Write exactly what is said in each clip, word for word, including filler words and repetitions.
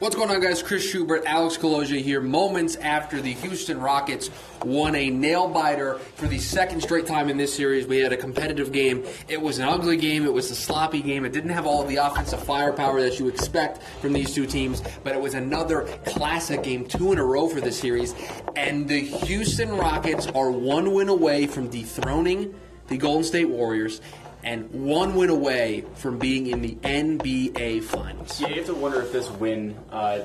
What's going on, guys? Chris Schubert, Alex Kolosja here. Moments after the Houston Rockets won a nail-biter for the second straight time in this series, we had a competitive game. It was an ugly game. It was a sloppy game. It didn't have all of the offensive firepower that you expect from these two teams, but it was another classic game, two in a row for this series, and the Houston Rockets are one win away from dethroning the Golden State Warriors and one win away from being in the N B A Finals. Yeah, you have to wonder if this win uh,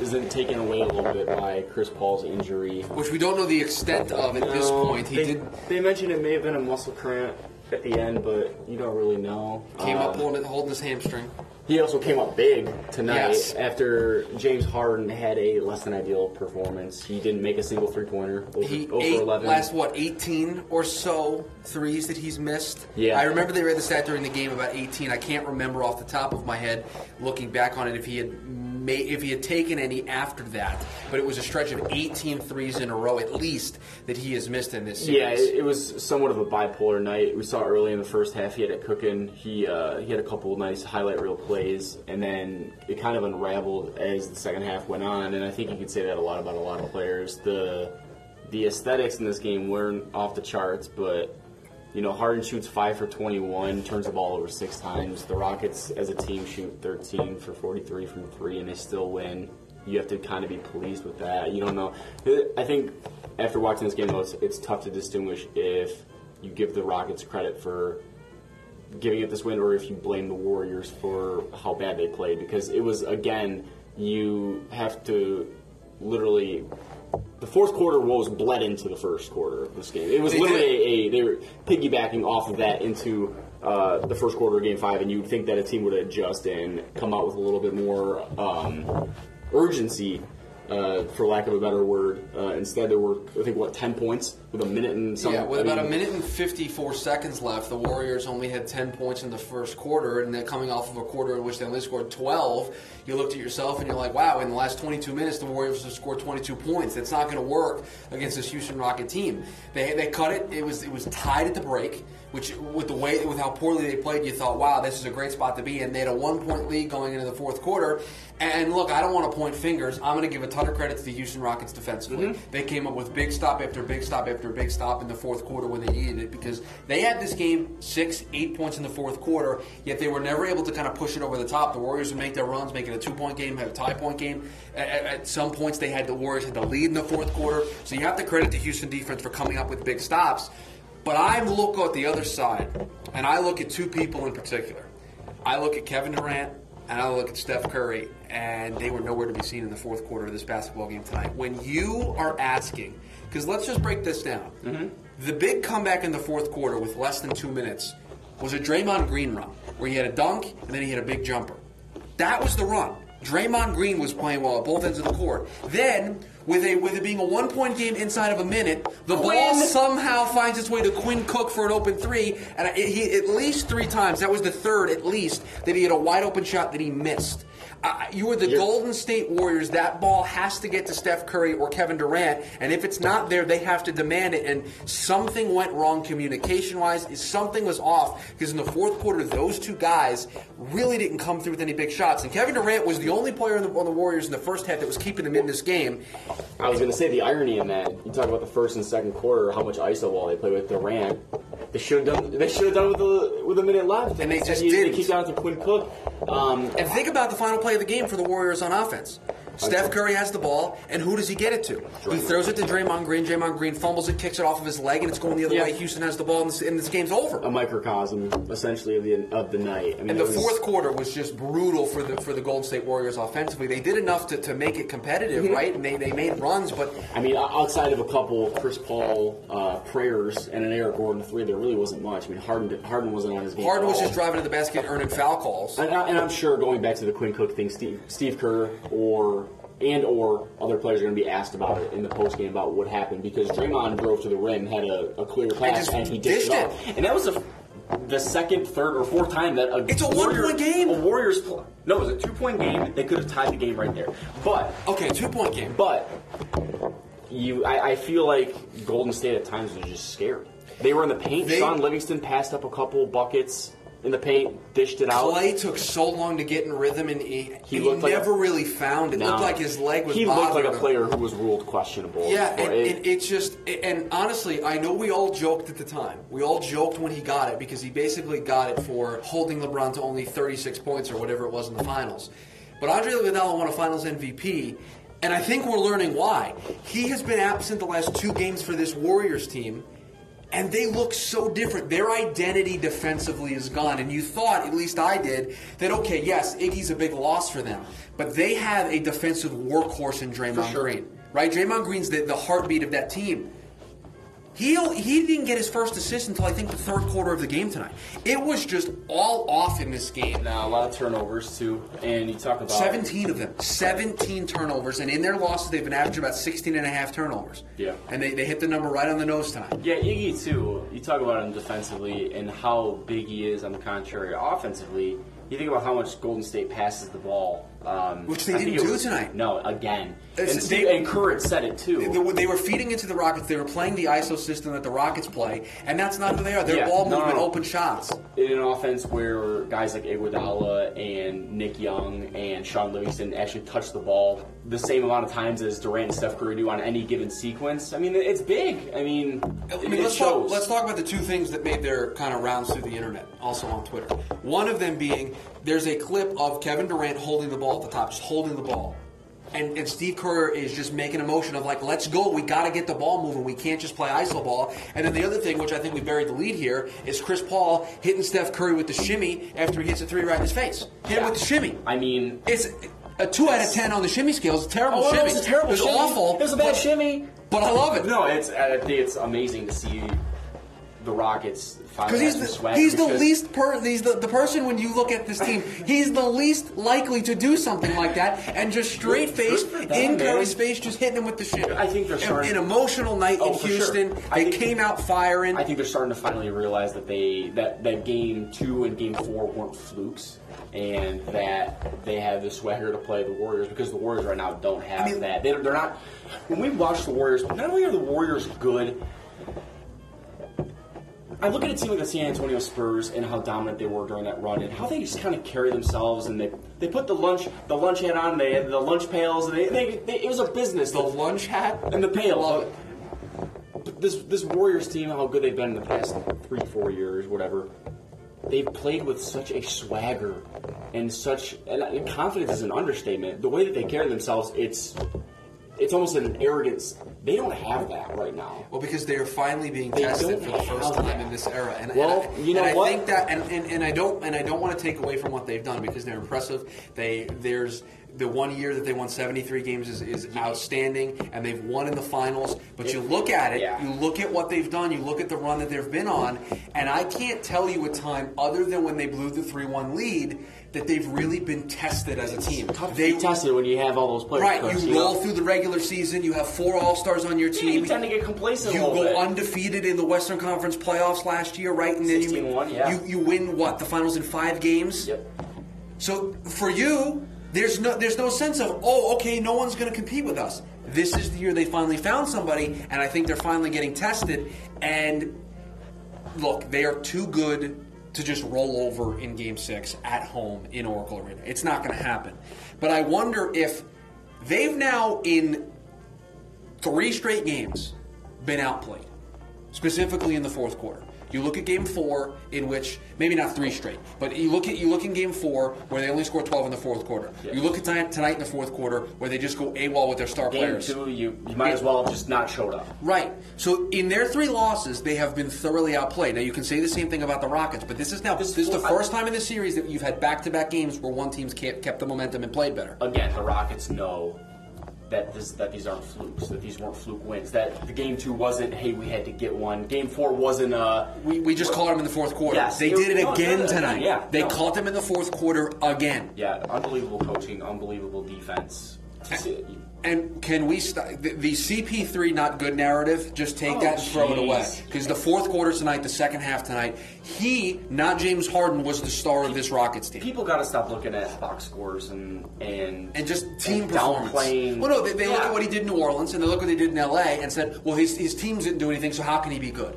isn't taken away a little bit by Chris Paul's injury, which we don't know the extent of at no, this point. He they, did. They mentioned it may have been a muscle cramp at the end, but you don't really know. Came um, up holding, holding his hamstring. He also came up big tonight yes. after James Harden had a less than ideal performance. He didn't make a single three-pointer. Over, he over eight, eleven. Last what eighteen or so threes that he's missed. Yeah, I remember they read the stat during the game about eighteen. I can't remember off the top of my head. Looking back on it, if he had made, if he had taken any after that, but it was a stretch of eighteen threes in a row at least that he has missed in this series. Yeah, it, it was somewhat of a bipolar night. We saw early in the first half he had it cooking. He uh, he had a couple of nice highlight reel plays. And then it kind of unraveled as the second half went on, and I think you could say that a lot about a lot of players. The the aesthetics in this game weren't off the charts, but you know, Harden shoots five for twenty-one, turns the ball over six times. The Rockets as a team shoot thirteen for forty-three from three, and they still win. You have to kind of be pleased with that. You don't know. I think after watching this game, though, it's, it's tough to distinguish if you give the Rockets credit for giving it this win, or if you blame the Warriors for how bad they played, because it was, again, you have to literally, the fourth quarter was bled into the first quarter of this game. It was literally a, a they were piggybacking off of that into uh, the first quarter of Game Five, and you'd think that a team would adjust and come out with a little bit more um, urgency. Uh, for lack of a better word. Uh, instead, there were, I think, what, ten points with a minute and something? Yeah, with I about mean, a minute and fifty-four seconds left, the Warriors only had ten points in the first quarter, and they're coming off of a quarter in which they only scored twelve. You looked at yourself and you're like, wow, in the last twenty-two minutes, the Warriors have scored twenty-two points. That's not going to work against this Houston Rocket team. They they cut it. It was it was tied at the break, which with the way with how poorly they played, you thought, wow, this is a great spot to be in. They had a one-point lead going into the fourth quarter. And look, I don't want to point fingers. I'm going to give a ton of credit to the Houston Rockets defensively. Mm-hmm. They came up with big stop after big stop after big stop in the fourth quarter when they needed it, because they had this game six, eight points in the fourth quarter, yet they were never able to kind of push it over the top. The Warriors would make their runs, make it a two-point game, have a tie-point game. At, at some points, they had the Warriors had the lead in the fourth quarter. So you have to credit the Houston defense for coming up with big stops. But I look at the other side, and I look at two people in particular. I look at Kevin Durant, and I look at Steph Curry, and they were nowhere to be seen in the fourth quarter of this basketball game tonight. When you are asking, because let's just break this down. Mm-hmm. The big comeback in the fourth quarter with less than two minutes was a Draymond Green run, where he had a dunk, and then he had a big jumper. That was the run. Draymond Green was playing well at both ends of the court. Then, with, a, with it being a one-point game inside of a minute, the Quinn. ball somehow finds its way to Quinn Cook for an open three, and it, he, at least three times, that was the third at least, that he had a wide-open shot that he missed. Uh, you are the yep. Golden State Warriors. That ball has to get to Steph Curry or Kevin Durant, and if it's not there, they have to demand it, and something went wrong communication-wise. Something was off, because in the fourth quarter, those two guys really didn't come through with any big shots, and Kevin Durant was the only player on the, on the Warriors in the first half that was keeping them in this game. I was going to say the irony in that. You talk about the first and second quarter, how much I S O ball they play with Durant. They should have done. They should have done with a with a minute left, and they just did. They kicked out to Quinn Cook. Um, and think about the final play of the game for the Warriors on offense. Steph Curry has the ball, and who does he get it to? He throws it to Draymond Green. Draymond Green fumbles it, kicks it off of his leg, and it's going the other yeah. way. Houston has the ball, and this, and this game's over. A microcosm, essentially, of the of the night. I mean, and the was... fourth quarter was just brutal for the for the Golden State Warriors offensively. They did enough to, to make it competitive, mm-hmm. right? And they, they made runs, but I mean, outside of a couple Chris Paul uh, prayers and an Eric Gordon three, there really wasn't much. I mean, Harden did, Harden wasn't on his game. Harden was just driving to the basket, earning foul calls. And, I, and I'm sure going back to the Quinn Cook thing, Steve Steve Kerr or and or other players are going to be asked about it in the postgame about what happened, because Draymond drove to the rim, had a, a clear pass, and, and he dished it off. And that was the, the second, third, or fourth time that a It's a one-point game. A Warriors play. No, it was a two-point game. They could have tied the game right there. But okay, two-point game. But you, I, I feel like Golden State at times was just scared. They were in the paint. They, Sean Livingston passed up a couple buckets. in the paint, dished it out. Klay took so long to get in rhythm, and he, he, he like never a, really found it. No. Looked like his leg was He looked like a him. player who was ruled questionable. Yeah, and it, it, it's just, and honestly, I know we all joked at the time. We all joked when he got it because he basically got it for holding LeBron to only thirty-six points or whatever it was in the finals. But Andre Iguodala won a finals M V P, and I think we're learning why. He has been absent the last two games for this Warriors team, and they look so different. Their identity defensively is gone. And you thought, at least I did, that, okay, yes, Iggy's a big loss for them. But they have a defensive workhorse in Draymond sure. Green. Right? Draymond Green's the, the heartbeat of that team. He he didn't get his first assist until, I think, the third quarter of the game tonight. It was just all off in this game. Now, a lot of turnovers, too. And you talk about seventeen of them. seventeen turnovers. And in their losses, they've been averaging about sixteen and a half turnovers. Yeah. And they, they hit the number right on the nose tonight. Yeah, Iggy, too. You talk about him defensively and how big he is, on the contrary, offensively. You think about how much Golden State passes the ball. Um, Which they I didn't do was, tonight. No, again. And, Steve, they, and Kerr said it, too. They, they were feeding into the Rockets. They were playing the I S O system that the Rockets play, and that's not who they are. They're yeah, ball no, movement, no, no. open shots. In an offense where guys like Iguodala and Nick Young and Sean Livingston actually touch the ball the same amount of times as Durant and Steph Curry do on any given sequence, I mean, it's big. I mean, I mean it, let's it shows. Talk, let's talk about the two things that made their kind of rounds through the internet, also on Twitter. One of them being there's a clip of Kevin Durant holding the ball at the top, just holding the ball. And, and Steve Kerr is just making a motion of like, let's go, we got to get the ball moving, we can't just play iso ball. And then the other thing, which I think we buried the lead here, is Chris Paul hitting Steph Curry with the shimmy after he hits a three right in his face. Hit yeah. him with the shimmy. I mean, it's a two out of ten on the shimmy scale. It's a terrible oh, shimmy. It's terrible. It's awful. It was a bad but, shimmy. But I love it. No, it's I think it's amazing to see the Rockets finally he's the, swag he's because the least per, he's the, the person when you look at this team, he's the least likely to do something like that, and just straight face that, in Curry's face, just hitting him with the shit. I think they're starting an, an emotional night oh, in Houston. Sure. They came they, out firing. I think they're starting to finally realize that they that, that game two and game four weren't flukes, and that they have the swagger to play the Warriors, because the Warriors right now don't have I mean, that. They, they're not. When we watch the Warriors, not only are the Warriors good. I look at a team like the San Antonio Spurs and how dominant they were during that run, and how they just kind of carry themselves, and they they put the lunch the lunch hat on, they had the lunch pails, and they, they, they it was a business. The, the lunch hat and the pail. This this Warriors team, how good they've been in the past three four years, whatever. They've played with such a swagger and such and confidence is an understatement. The way that they carry themselves, it's. It's almost an arrogance. They don't have that right now. Well, because they are finally being they tested for the first time that. in this era. And, well, and I, you know and what? I think that, and, and, and I don't, and I don't want to take away from what they've done, because they're impressive. They there's the one year that they won seventy-three games is, is outstanding, and they've won in the finals. But it, you look at it, yeah. you look at what they've done, you look at the run that they've been on, and I can't tell you a time other than when they blew the three one lead that they've really been tested as a team. They tested when you have all those players. Right, coach, you roll know? through the regular season, you have four All-Stars on your team. Yeah, you tend to get complacent you a little You go bit. undefeated in the Western Conference playoffs last year, right? And then sixteen one, you, yeah. you you win, what, the finals in five games? Yep. So, for you, there's no there's no sense of, oh, okay, no one's going to compete with us. This is the year they finally found somebody, and I think they're finally getting tested. And, look, they are too good to just roll over in Game six at home in Oracle Arena. It's not going to happen. But I wonder if they've now, in three straight games, been outplayed, specifically in the fourth quarter. You look at Game four, in which, maybe not three straight, but you look at you look in Game four, where they only score twelve in the fourth quarter. Yeah. You look at tonight in the fourth quarter, where they just go AWOL with their star game players. Game two, you, you might it, as well have just not showed up. Right. So in their three losses, they have been thoroughly outplayed. Now, you can say the same thing about the Rockets, but this is now this, this is the I, first time in the series that you've had back-to-back games where one team's kept, kept the momentum and played better. Again, the Rockets know that this, that these aren't flukes, that these weren't fluke wins, that the game two wasn't, hey, we had to get one. Game four wasn't a... We, we just caught them in the fourth quarter. Yes, they it, did it no, again no, tonight. Yeah, they no. caught them in the fourth quarter again. Yeah, unbelievable coaching, unbelievable defense. And, and can we... St- the, the C P three not good narrative, just take oh, that and geez. throw it away. Because the fourth quarter tonight, the second half tonight, he, not James Harden, was the star people, of this Rockets team. People got to stop looking at box scores and... And, and just team and performance. Downplaying. Well, no, they, they yeah. look at what he did in New Orleans, and they look at what they did in L A, and said, well, his, his teams didn't do anything, so how can he be good?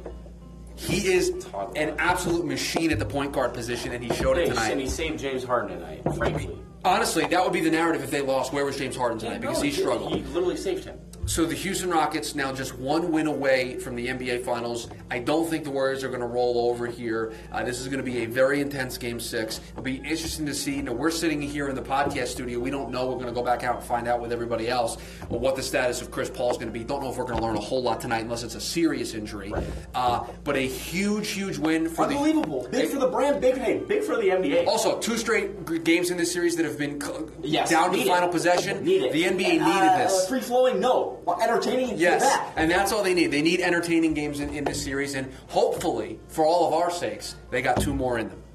He is an absolute machine at the point guard position, and he showed it tonight. And he saved James Harden tonight, frankly. Honestly, that would be the narrative if they lost. Where was James Harden tonight? Because he struggled. He literally saved him. So the Houston Rockets now just one win away from the N B A Finals. I don't think the Warriors are going to roll over here. Uh, this is going to be a very intense Game six. It'll be interesting to see. You know, we're sitting here in the podcast studio. We don't know. We're going to go back out and find out with everybody else what the status of Chris Paul is going to be. Don't know if we're going to learn a whole lot tonight unless it's a serious injury. Right. Uh, but a huge, huge win for Unbelievable. the... Unbelievable. Big for the brand, big name, big for the N B A. Also, two straight games in this series that have been yes, down to final it. possession. Need it. The N B A needed uh, this. Free-flowing, no. Entertaining yes, back. And that's all they need. They need entertaining games in, in this series, and hopefully, for all of our sakes, they got two more in them.